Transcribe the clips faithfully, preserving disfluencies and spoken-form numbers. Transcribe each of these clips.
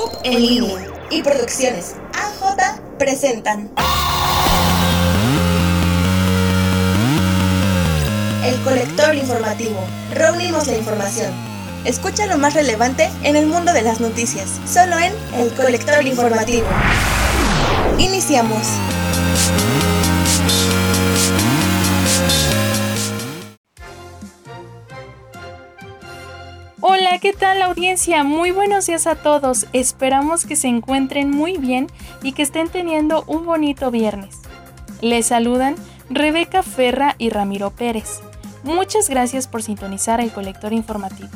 YouTube en línea y Producciones A J presentan El Colector Informativo. Reunimos la información. Escucha lo más relevante en el mundo de las noticias, solo en El Colector Informativo. Iniciamos. Hola, ¿qué tal audiencia? Muy buenos días a todos, esperamos que se encuentren muy bien y que estén teniendo un bonito viernes. Les saludan Rebeca Ferra y Ramiro Pérez. Muchas gracias por sintonizar El Colector Informativo.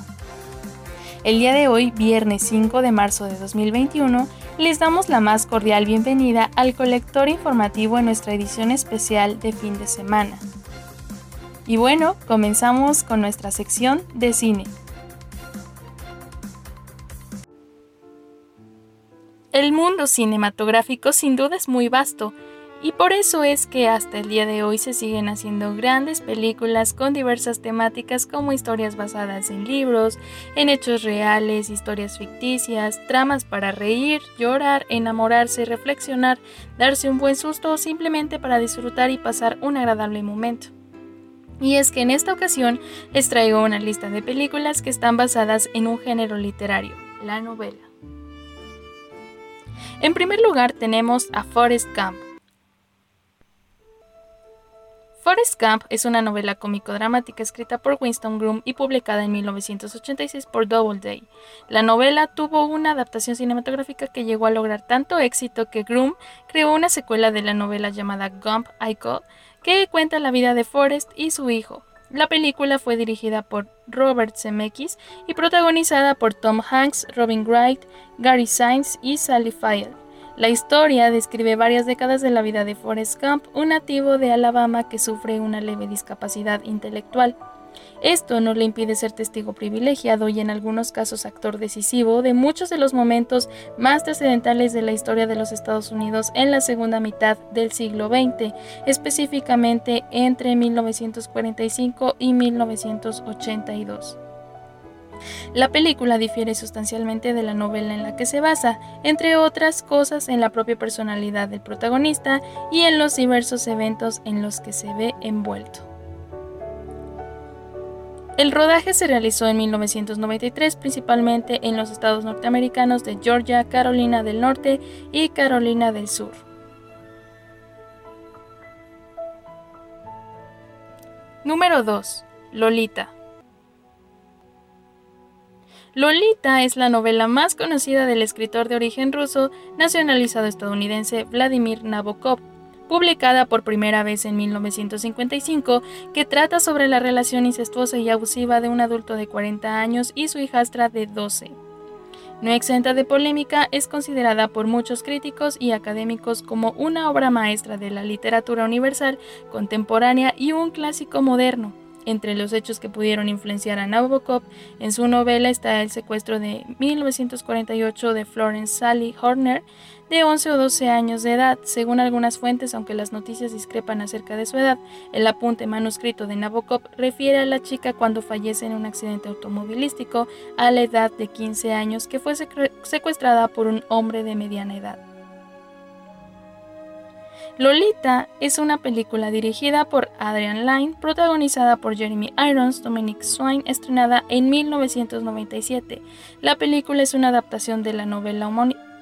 El día de hoy, viernes cinco de marzo de dos mil veintiuno, les damos la más cordial bienvenida al Colector Informativo en nuestra edición especial de fin de semana. Y bueno, comenzamos con nuestra sección de cine. El mundo cinematográfico sin duda es muy vasto, y por eso es que hasta el día de hoy se siguen haciendo grandes películas con diversas temáticas como historias basadas en libros, en hechos reales, historias ficticias, tramas para reír, llorar, enamorarse, reflexionar, darse un buen susto o simplemente para disfrutar y pasar un agradable momento. Y es que en esta ocasión les traigo una lista de películas que están basadas en un género literario, la novela. En primer lugar tenemos a Forrest Gump. Forrest Gump es una novela cómico-dramática escrita por Winston Groom y publicada en mil novecientos ochenta y seis por Doubleday. La novela tuvo una adaptación cinematográfica que llegó a lograr tanto éxito que Groom creó una secuela de la novela llamada Gump I Call, que cuenta la vida de Forrest y su hijo. La película fue dirigida por Robert Zemeckis y protagonizada por Tom Hanks, Robin Wright, Gary Sinise y Sally Field. La historia describe varias décadas de la vida de Forrest Gump, un nativo de Alabama que sufre una leve discapacidad intelectual. Esto no le impide ser testigo privilegiado y en algunos casos actor decisivo de muchos de los momentos más trascendentales de la historia de los Estados Unidos en la segunda mitad del siglo veinte, específicamente entre mil novecientos cuarenta y cinco y mil novecientos ochenta y dos. La película difiere sustancialmente de la novela en la que se basa, entre otras cosas en la propia personalidad del protagonista y en los diversos eventos en los que se ve envuelto. El rodaje se realizó en mil novecientos noventa y tres, principalmente en los estados norteamericanos de Georgia, Carolina del Norte y Carolina del Sur. Número dos. Lolita. Lolita es la novela más conocida del escritor de origen ruso, nacionalizado estadounidense Vladimir Nabokov, publicada por primera vez en mil novecientos cincuenta y cinco, que trata sobre la relación incestuosa y abusiva de un adulto de cuarenta años y su hijastra de doce. No exenta de polémica, es considerada por muchos críticos y académicos como una obra maestra de la literatura universal contemporánea y un clásico moderno. Entre los hechos que pudieron influenciar a Nabokov en su novela está el secuestro de mil novecientos cuarenta y ocho de Florence Sally Horner, de once o doce años de edad. Según algunas fuentes, aunque las noticias discrepan acerca de su edad, el apunte manuscrito de Nabokov refiere a la chica cuando fallece en un accidente automovilístico a la edad de quince años, que fue secuestrada por un hombre de mediana edad. Lolita es una película dirigida por Adrian Lyne, protagonizada por Jeremy Irons, Dominic Swain, estrenada en mil novecientos noventa y siete. La película es una adaptación de la novela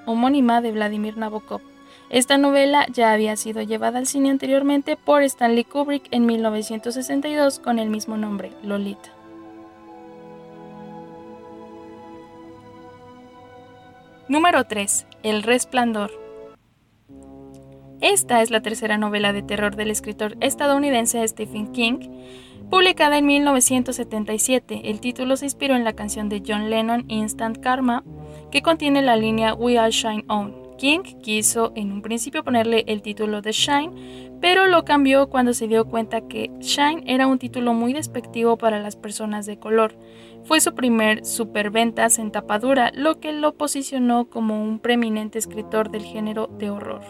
homónima de Vladimir Nabokov. Esta novela ya había sido llevada al cine anteriormente por Stanley Kubrick en mil novecientos sesenta y dos con el mismo nombre, Lolita. Número tres. El resplandor. Esta es la tercera novela de terror del escritor estadounidense Stephen King, publicada en mil novecientos setenta y siete. El título se inspiró en la canción de John Lennon, Instant Karma, que contiene la línea We All Shine On. King quiso en un principio ponerle el título de Shine, pero lo cambió cuando se dio cuenta que Shine era un título muy despectivo para las personas de color. Fue su primer superventas en tapadura, lo que lo posicionó como un preeminente escritor del género de horror.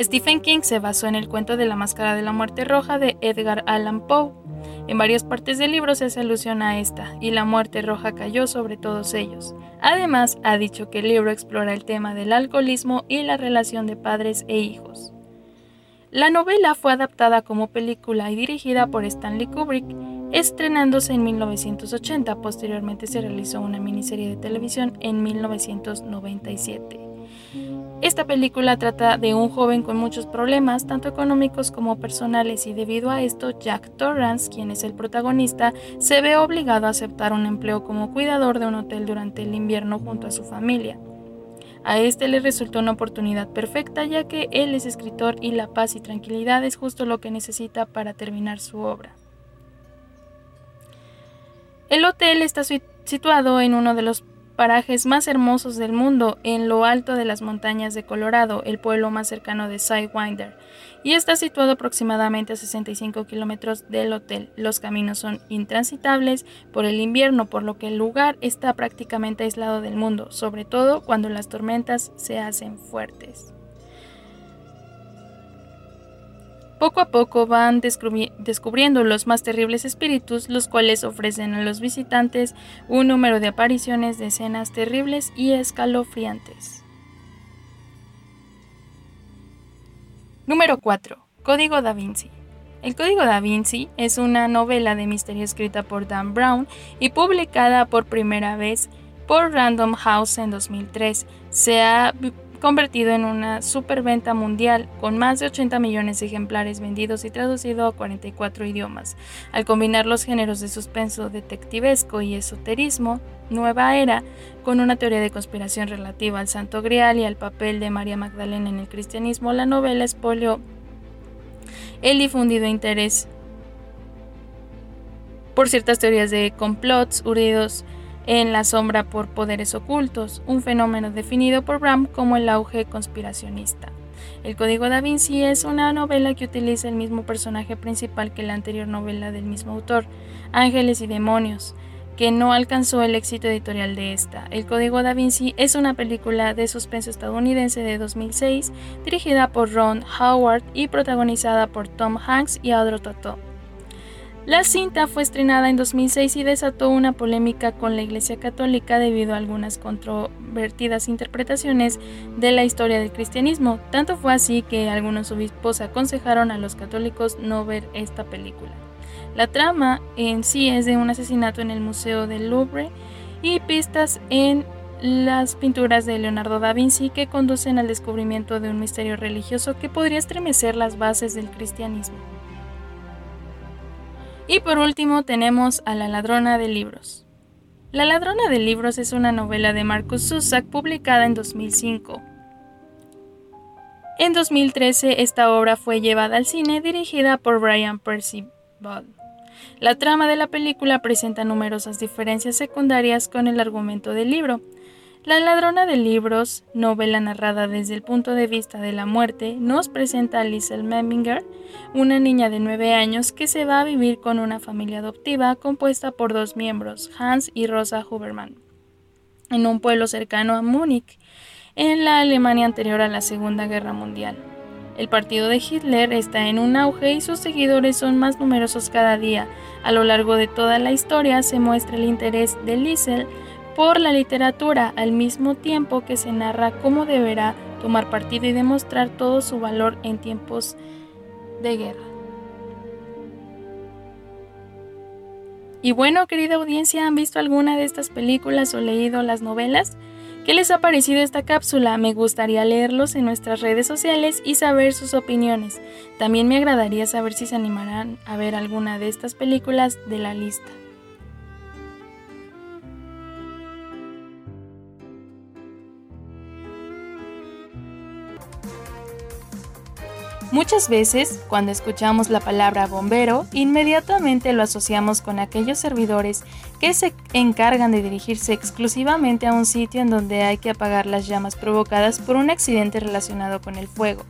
Stephen King se basó en el cuento de La Máscara de la Muerte Roja de Edgar Allan Poe. En varias partes del libro se hace alusión a esta, y la muerte roja cayó sobre todos ellos. Además, ha dicho que el libro explora el tema del alcoholismo y la relación de padres e hijos. La novela fue adaptada como película y dirigida por Stanley Kubrick, estrenándose en mil novecientos ochenta. Posteriormente se realizó una miniserie de televisión en mil novecientos noventa y siete. Esta película trata de un joven con muchos problemas, tanto económicos como personales, y debido a esto, Jack Torrance, quien es el protagonista, se ve obligado a aceptar un empleo como cuidador de un hotel durante el invierno junto a su familia. A este le resultó una oportunidad perfecta, ya que él es escritor y la paz y tranquilidad es justo lo que necesita para terminar su obra. El hotel está situado en uno de los parajes más hermosos del mundo, en lo alto de las montañas de Colorado, el pueblo más cercano de Sidewinder, y está situado aproximadamente a sesenta y cinco kilómetros del hotel. Los caminos son intransitables por el invierno, por lo que el lugar está prácticamente aislado del mundo, sobre todo cuando las tormentas se hacen fuertes. Poco a poco van descubri- descubriendo los más terribles espíritus, los cuales ofrecen a los visitantes un número de apariciones de escenas terribles y escalofriantes. Número cuatro. Código Da Vinci. El Código Da Vinci es una novela de misterio escrita por Dan Brown y publicada por primera vez por Random House en dos mil tres. Se ha convertido en una superventa mundial con más de ochenta millones de ejemplares vendidos y traducido a cuarenta y cuatro idiomas. Al combinar los géneros de suspenso detectivesco y esoterismo, nueva era, con una teoría de conspiración relativa al Santo Grial y al papel de María Magdalena en el cristianismo, la novela espoleó el difundido interés por ciertas teorías de complots urdidos en la sombra por poderes ocultos, un fenómeno definido por Brown como el auge conspiracionista. El Código Da Vinci es una novela que utiliza el mismo personaje principal que la anterior novela del mismo autor, Ángeles y Demonios, que no alcanzó el éxito editorial de esta. El Código Da Vinci es una película de suspenso estadounidense de dos mil seis, dirigida por Ron Howard y protagonizada por Tom Hanks y Audrey Tautou. La cinta fue estrenada en dos mil seis y desató una polémica con la Iglesia Católica debido a algunas controvertidas interpretaciones de la historia del cristianismo. Tanto fue así que algunos obispos aconsejaron a los católicos no ver esta película. La trama en sí es de un asesinato en el Museo del Louvre y pistas en las pinturas de Leonardo da Vinci que conducen al descubrimiento de un misterio religioso que podría estremecer las bases del cristianismo. Y por último tenemos a La Ladrona de Libros. La Ladrona de Libros es una novela de Marcus Zusak publicada en dos mil cinco. En dos mil trece esta obra fue llevada al cine, dirigida por Brian Percy Ball. La trama de la película presenta numerosas diferencias secundarias con el argumento del libro. La Ladrona de Libros, novela narrada desde el punto de vista de la muerte, nos presenta a Liesl Memminger, una niña de nueve años que se va a vivir con una familia adoptiva compuesta por dos miembros, Hans y Rosa Huberman, en un pueblo cercano a Múnich, en la Alemania anterior a la Segunda Guerra Mundial. El partido de Hitler está en un auge y sus seguidores son más numerosos cada día. A lo largo de toda la historia se muestra el interés de Liesl por la literatura, al mismo tiempo que se narra cómo deberá tomar partido y demostrar todo su valor en tiempos de guerra. Y bueno, querida audiencia, ¿han visto alguna de estas películas o leído las novelas? ¿Qué les ha parecido esta cápsula? Me gustaría leerlos en nuestras redes sociales y saber sus opiniones. También me agradaría saber si se animarán a ver alguna de estas películas de la lista. Muchas veces, cuando escuchamos la palabra bombero, inmediatamente lo asociamos con aquellos servidores que se encargan de dirigirse exclusivamente a un sitio en donde hay que apagar las llamas provocadas por un accidente relacionado con el fuego.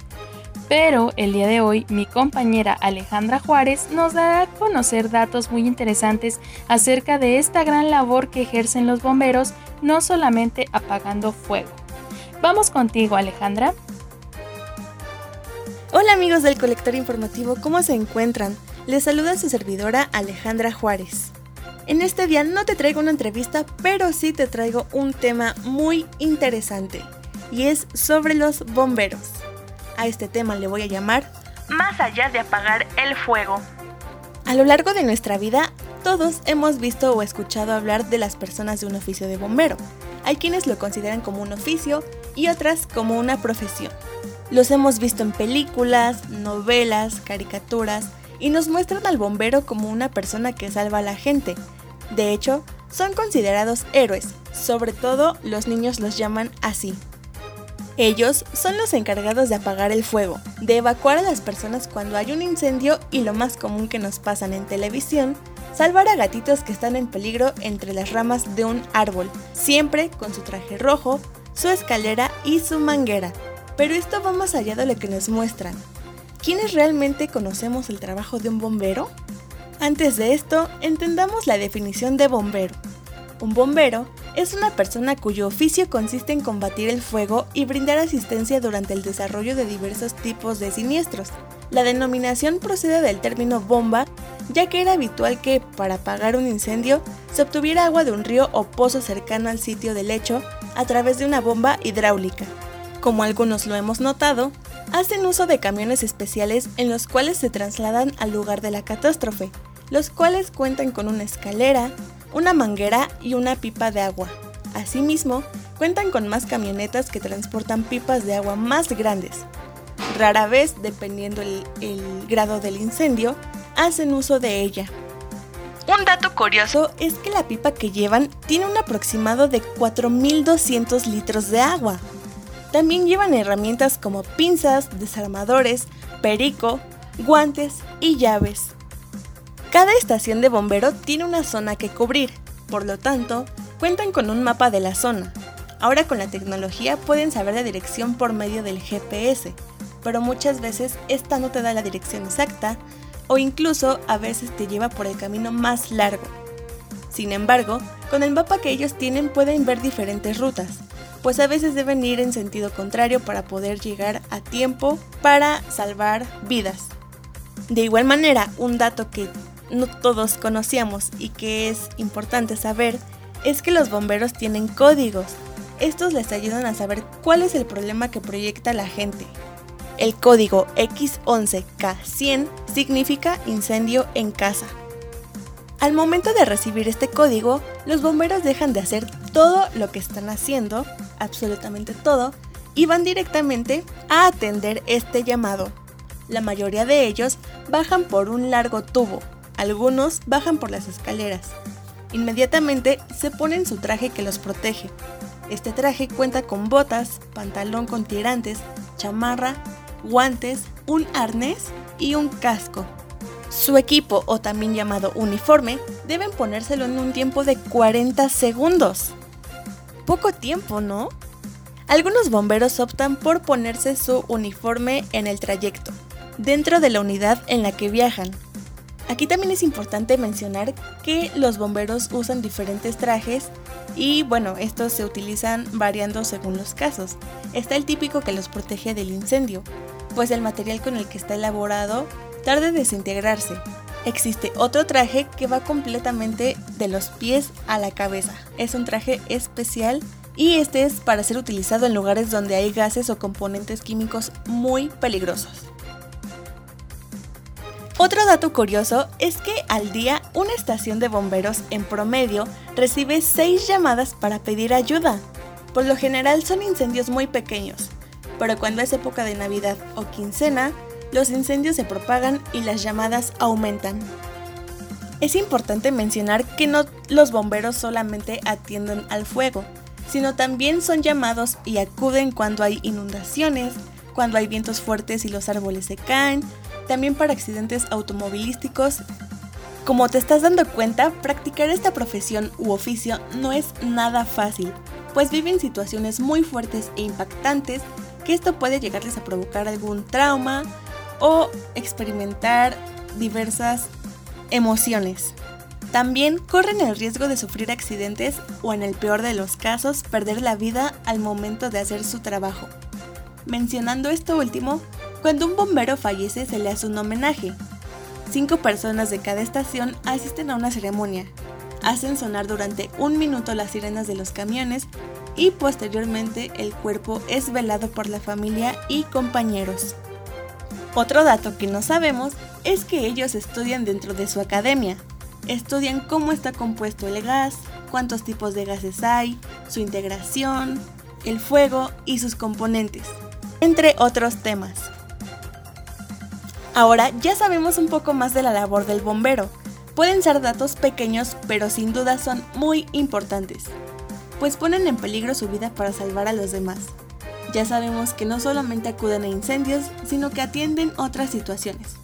Pero el día de hoy, mi compañera Alejandra Juárez nos dará a conocer datos muy interesantes acerca de esta gran labor que ejercen los bomberos, no solamente apagando fuego. Vamos contigo, Alejandra. Hola amigos del Colector Informativo, ¿cómo se encuentran? Les saluda su servidora Alejandra Juárez. En este día no te traigo una entrevista, pero sí te traigo un tema muy interesante, y es sobre los bomberos. A este tema le voy a llamar Más allá de apagar el fuego. A lo largo de nuestra vida, todos hemos visto o escuchado hablar de las personas de un oficio de bombero. Hay quienes lo consideran como un oficio y otras como una profesión. Los hemos visto en películas, novelas, caricaturas y nos muestran al bombero como una persona que salva a la gente. De hecho, son considerados héroes, sobre todo los niños los llaman así. Ellos son los encargados de apagar el fuego, de evacuar a las personas cuando hay un incendio y lo más común que nos pasan en televisión, salvar a gatitos que están en peligro entre las ramas de un árbol, siempre con su traje rojo, su escalera y su manguera. Pero esto va más allá de lo que nos muestran. ¿Quiénes realmente conocemos el trabajo de un bombero? Antes de esto, entendamos la definición de bombero. Un bombero es una persona cuyo oficio consiste en combatir el fuego y brindar asistencia durante el desarrollo de diversos tipos de siniestros. La denominación procede del término bomba, ya que era habitual que, para apagar un incendio, se obtuviera agua de un río o pozo cercano al sitio del hecho a través de una bomba hidráulica. Como algunos lo hemos notado, hacen uso de camiones especiales en los cuales se trasladan al lugar de la catástrofe, los cuales cuentan con una escalera, una manguera y una pipa de agua. Asimismo, cuentan con más camionetas que transportan pipas de agua más grandes. Rara vez, dependiendo el, el grado del incendio, hacen uso de ella. Un dato curioso es que la pipa que llevan tiene un aproximado de cuatro mil doscientos litros de agua. También llevan herramientas como pinzas, desarmadores, perico, guantes y llaves. Cada estación de bombero tiene una zona que cubrir, por lo tanto, cuentan con un mapa de la zona. Ahora con la tecnología pueden saber la dirección por medio del G P S, pero muchas veces esta no te da la dirección exacta o incluso a veces te lleva por el camino más largo. Sin embargo, con el mapa que ellos tienen pueden ver diferentes rutas, pues a veces deben ir en sentido contrario para poder llegar a tiempo para salvar vidas. De igual manera, un dato que no todos conocíamos y que es importante saber es que los bomberos tienen códigos. Estos les ayudan a saber cuál es el problema que proyecta la gente. El código equis once ka cien significa incendio en casa. Al momento de recibir este código, los bomberos dejan de hacer todo lo que están haciendo, absolutamente todo, y van directamente a atender este llamado. La mayoría de ellos bajan por un largo tubo. Algunos bajan por las escaleras. Inmediatamente se ponen su traje que los protege. Este traje cuenta con botas, pantalón con tirantes, chamarra, guantes, un arnés y un casco. Su equipo, o también llamado uniforme, deben ponérselo en un tiempo de cuarenta segundos. Poco tiempo, ¿no? Algunos bomberos optan por ponerse su uniforme en el trayecto, dentro de la unidad en la que viajan. Aquí también es importante mencionar que los bomberos usan diferentes trajes y bueno, estos se utilizan variando según los casos. Está el típico que los protege del incendio, pues el material con el que está elaborado tarda en desintegrarse. Existe otro traje que va completamente de los pies a la cabeza. Es un traje especial y este es para ser utilizado en lugares donde hay gases o componentes químicos muy peligrosos. Otro dato curioso es que al día una estación de bomberos en promedio recibe seis llamadas para pedir ayuda. Por lo general son incendios muy pequeños, pero cuando es época de Navidad o quincena, los incendios se propagan y las llamadas aumentan. Es importante mencionar que no los bomberos solamente atienden al fuego, sino también son llamados y acuden cuando hay inundaciones, cuando hay vientos fuertes y los árboles se caen, también para accidentes automovilísticos. Como te estás dando cuenta, practicar esta profesión u oficio no es nada fácil, pues viven situaciones muy fuertes e impactantes que esto puede llegarles a provocar algún trauma o experimentar diversas emociones. También corren el riesgo de sufrir accidentes o, en el peor de los casos, perder la vida al momento de hacer su trabajo. Mencionando esto último, Cuando un bombero fallece se le hace un homenaje. Cinco personas de cada estación asisten a una ceremonia, hacen sonar durante un minuto las sirenas de los camiones y posteriormente el cuerpo es velado por la familia y compañeros. Otro dato que no sabemos es que ellos estudian dentro de su academia. Estudian cómo está compuesto el gas, cuántos tipos de gases hay, su integración, el fuego y sus componentes, entre otros temas. Ahora ya sabemos un poco más de la labor del bombero. Pueden ser datos pequeños, pero sin duda son muy importantes, pues ponen en peligro su vida para salvar a los demás. Ya sabemos que no solamente acuden a incendios, sino que atienden otras situaciones.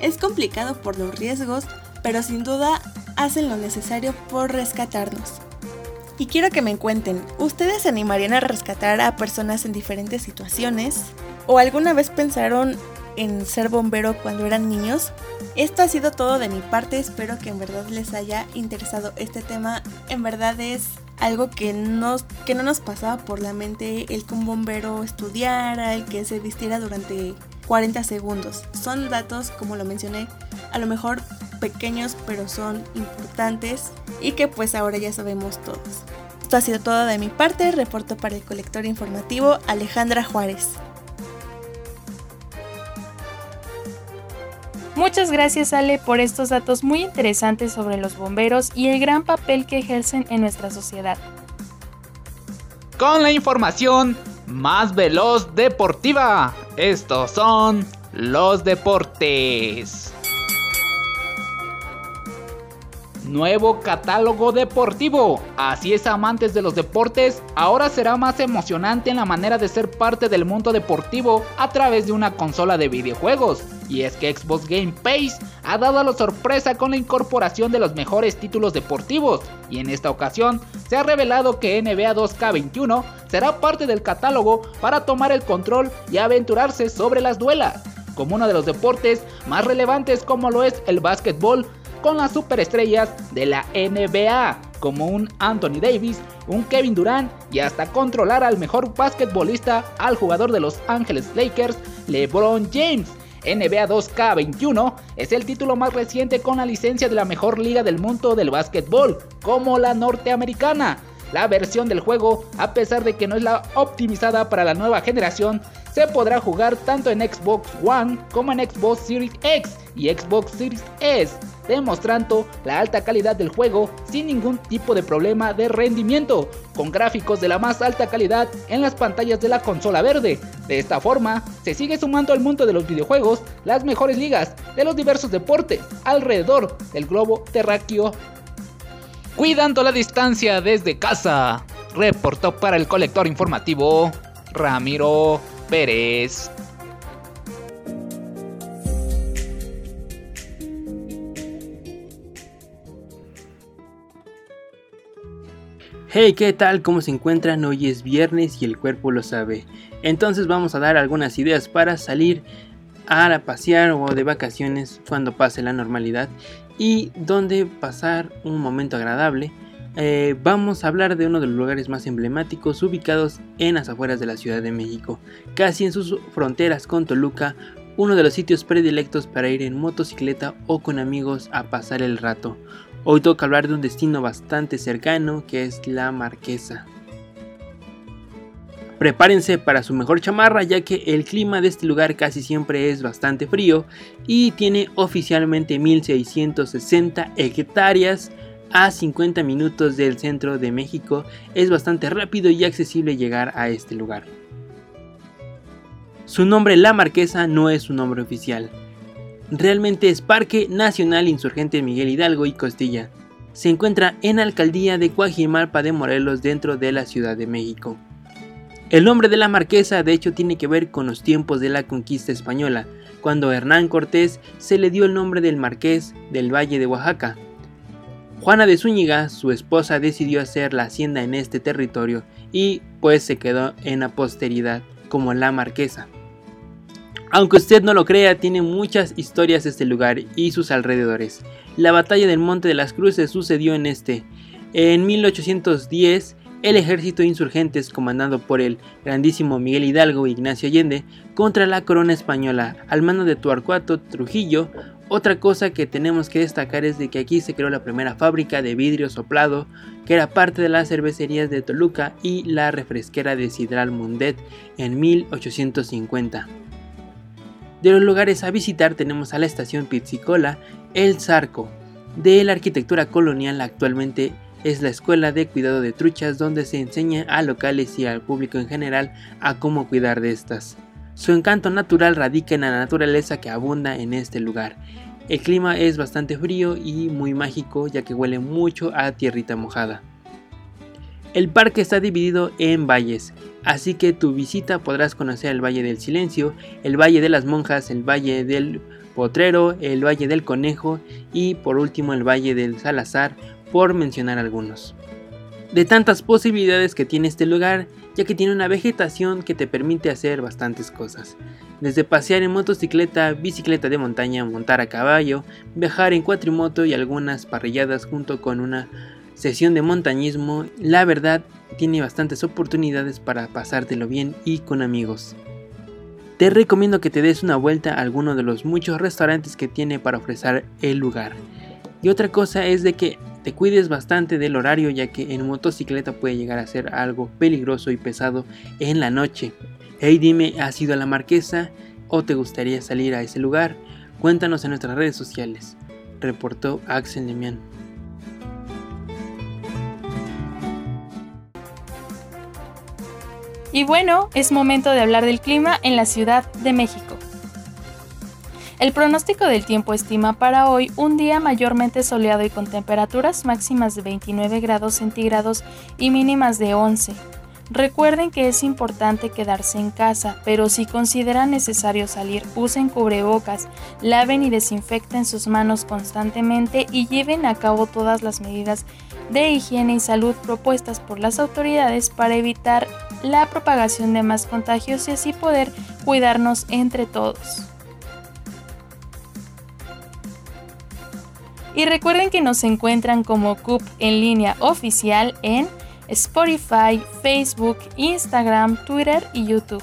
Es complicado por los riesgos, pero sin duda hacen lo necesario por rescatarnos. Y quiero que me cuenten, ¿ustedes se animarían a rescatar a personas en diferentes situaciones? ¿O alguna vez pensaron en ser bombero cuando eran niños? Esto ha sido todo de mi parte, espero que en verdad les haya interesado este tema. En verdad es algo que, nos, que no nos pasaba por la mente, el que un bombero estudiara, el que se vistiera durante cuarenta segundos. Son datos, como lo mencioné, a lo mejor pequeños, pero son importantes y que pues ahora ya sabemos todos. Esto ha sido todo de mi parte, reporto para el Colector Informativo, Alejandra Juárez. Muchas gracias, Ale, por estos datos muy interesantes sobre los bomberos y el gran papel que ejercen en nuestra sociedad. Con la información más veloz deportiva, estos son los deportes. Nuevo catálogo deportivo. Así es, amantes de los deportes, ahora será más emocionante en la manera de ser parte del mundo deportivo a través de una consola de videojuegos. Y es que Xbox Game Pass ha dado la sorpresa con la incorporación de los mejores títulos deportivos, y en esta ocasión se ha revelado que N B A dos K veintiuno será parte del catálogo para tomar el control y aventurarse sobre las duelas, como uno de los deportes más relevantes como lo es el básquetbol, con las superestrellas de la N B A, como un Anthony Davis, un Kevin Durant y hasta controlar al mejor basquetbolista, al jugador de los Ángeles Lakers, LeBron James. N B A dos K veintiuno es el título más reciente con la licencia de la mejor liga del mundo del básquetbol, como la norteamericana. La versión del juego, a pesar de que no es la optimizada para la nueva generación, se podrá jugar tanto en Xbox One como en Xbox Series X y Xbox Series S, demostrando la alta calidad del juego sin ningún tipo de problema de rendimiento, con gráficos de la más alta calidad en las pantallas de la consola verde. De esta forma, se sigue sumando al mundo de los videojuegos las mejores ligas de los diversos deportes alrededor del globo terráqueo. Cuidando la distancia desde casa, reportó para el Colector Informativo Ramiro Pérez. Hey, ¿qué tal? ¿Cómo se encuentran? Hoy es viernes y el cuerpo lo sabe. Entonces vamos a dar algunas ideas para salir a pasear o de vacaciones cuando pase la normalidad y donde pasar un momento agradable. Eh, vamos a hablar de uno de los lugares más emblemáticos ubicados en las afueras de la Ciudad de México, casi en sus fronteras con Toluca, uno de los sitios predilectos para ir en motocicleta o con amigos a pasar el rato. Hoy toca hablar de un destino bastante cercano que es La Marquesa. Prepárense para su mejor chamarra, ya que el clima de este lugar casi siempre es bastante frío y tiene oficialmente mil seiscientas sesenta hectáreas a cincuenta minutos del centro de México. Es bastante rápido y accesible llegar a este lugar. Su nombre La Marquesa no es un nombre oficial. Realmente es Parque Nacional Insurgente Miguel Hidalgo y Costilla. Se encuentra en la alcaldía de Coajimalpa de Morelos, dentro de la Ciudad de México. El nombre de La Marquesa de hecho tiene que ver con los tiempos de la conquista española, cuando Hernán Cortés se le dio el nombre del Marqués del Valle de Oaxaca. Juana de Zúñiga, su esposa, decidió hacer la hacienda en este territorio y pues se quedó en la posteridad como La Marquesa. Aunque usted no lo crea, tiene muchas historias este lugar y sus alrededores. La batalla del Monte de las Cruces sucedió en este. En mil ochocientos diez, el ejército de insurgentes comandado por el grandísimo Miguel Hidalgo e Ignacio Allende contra la corona española al mando de Torcuato Trujillo. Otra cosa que tenemos que destacar es de que aquí se creó la primera fábrica de vidrio soplado, que era parte de las cervecerías de Toluca y la refresquera de Sidral Mundet en mil ochocientos cincuenta. De los lugares a visitar tenemos a la estación Pizzicola, El Zarco. De la arquitectura colonial actualmente es la escuela de cuidado de truchas, donde se enseña a locales y al público en general a cómo cuidar de estas. Su encanto natural radica en la naturaleza que abunda en este lugar. El clima es bastante frío y muy mágico, ya que huele mucho a tierrita mojada. El parque está dividido en valles, así que tu visita podrás conocer el Valle del Silencio, el Valle de las Monjas, el Valle del Potrero, el Valle del Conejo y por último el Valle del Salazar, por mencionar algunos. De tantas posibilidades que tiene este lugar, ya que tiene una vegetación que te permite hacer bastantes cosas, desde pasear en motocicleta, bicicleta de montaña, montar a caballo, viajar en cuatrimoto y algunas parrilladas junto con una sesión de montañismo. La verdad, tiene bastantes oportunidades para pasártelo bien y con amigos. Te recomiendo que te des una vuelta a alguno de los muchos restaurantes que tiene para ofrecer el lugar. Y otra cosa es de que te cuides bastante del horario, ya que en motocicleta puede llegar a ser algo peligroso y pesado en la noche. Hey, dime, ¿has ido a La Marquesa o te gustaría salir a ese lugar? Cuéntanos en nuestras redes sociales. Reportó Axel Demián. Y bueno, es momento de hablar del clima en la Ciudad de México. El pronóstico del tiempo estima para hoy un día mayormente soleado y con temperaturas máximas de veintinueve grados centígrados y mínimas de once. Recuerden que es importante quedarse en casa, pero si consideran necesario salir, usen cubrebocas, laven y desinfecten sus manos constantemente y lleven a cabo todas las medidas de higiene y salud propuestas por las autoridades para evitar la propagación de más contagios y así poder cuidarnos entre todos. Y recuerden que nos encuentran como C U P en línea oficial en Spotify, Facebook, Instagram, Twitter y YouTube.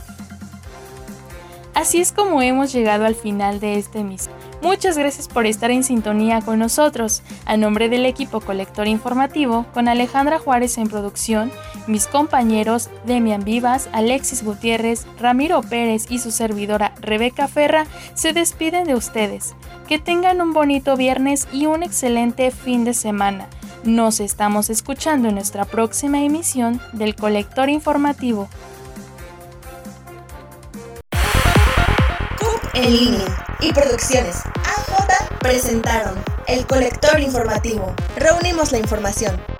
Así es como hemos llegado al final de este mismo. Muchas gracias por estar en sintonía con nosotros. A nombre del equipo Colector Informativo, con Alejandra Juárez en producción, mis compañeros Demian Vivas, Alexis Gutiérrez, Ramiro Pérez y su servidora Rebeca Ferra se despiden de ustedes. Que tengan un bonito viernes y un excelente fin de semana. Nos estamos escuchando en nuestra próxima emisión del Colector Informativo. En línea y producciones A J presentaron El Colector Informativo. Reunimos la información.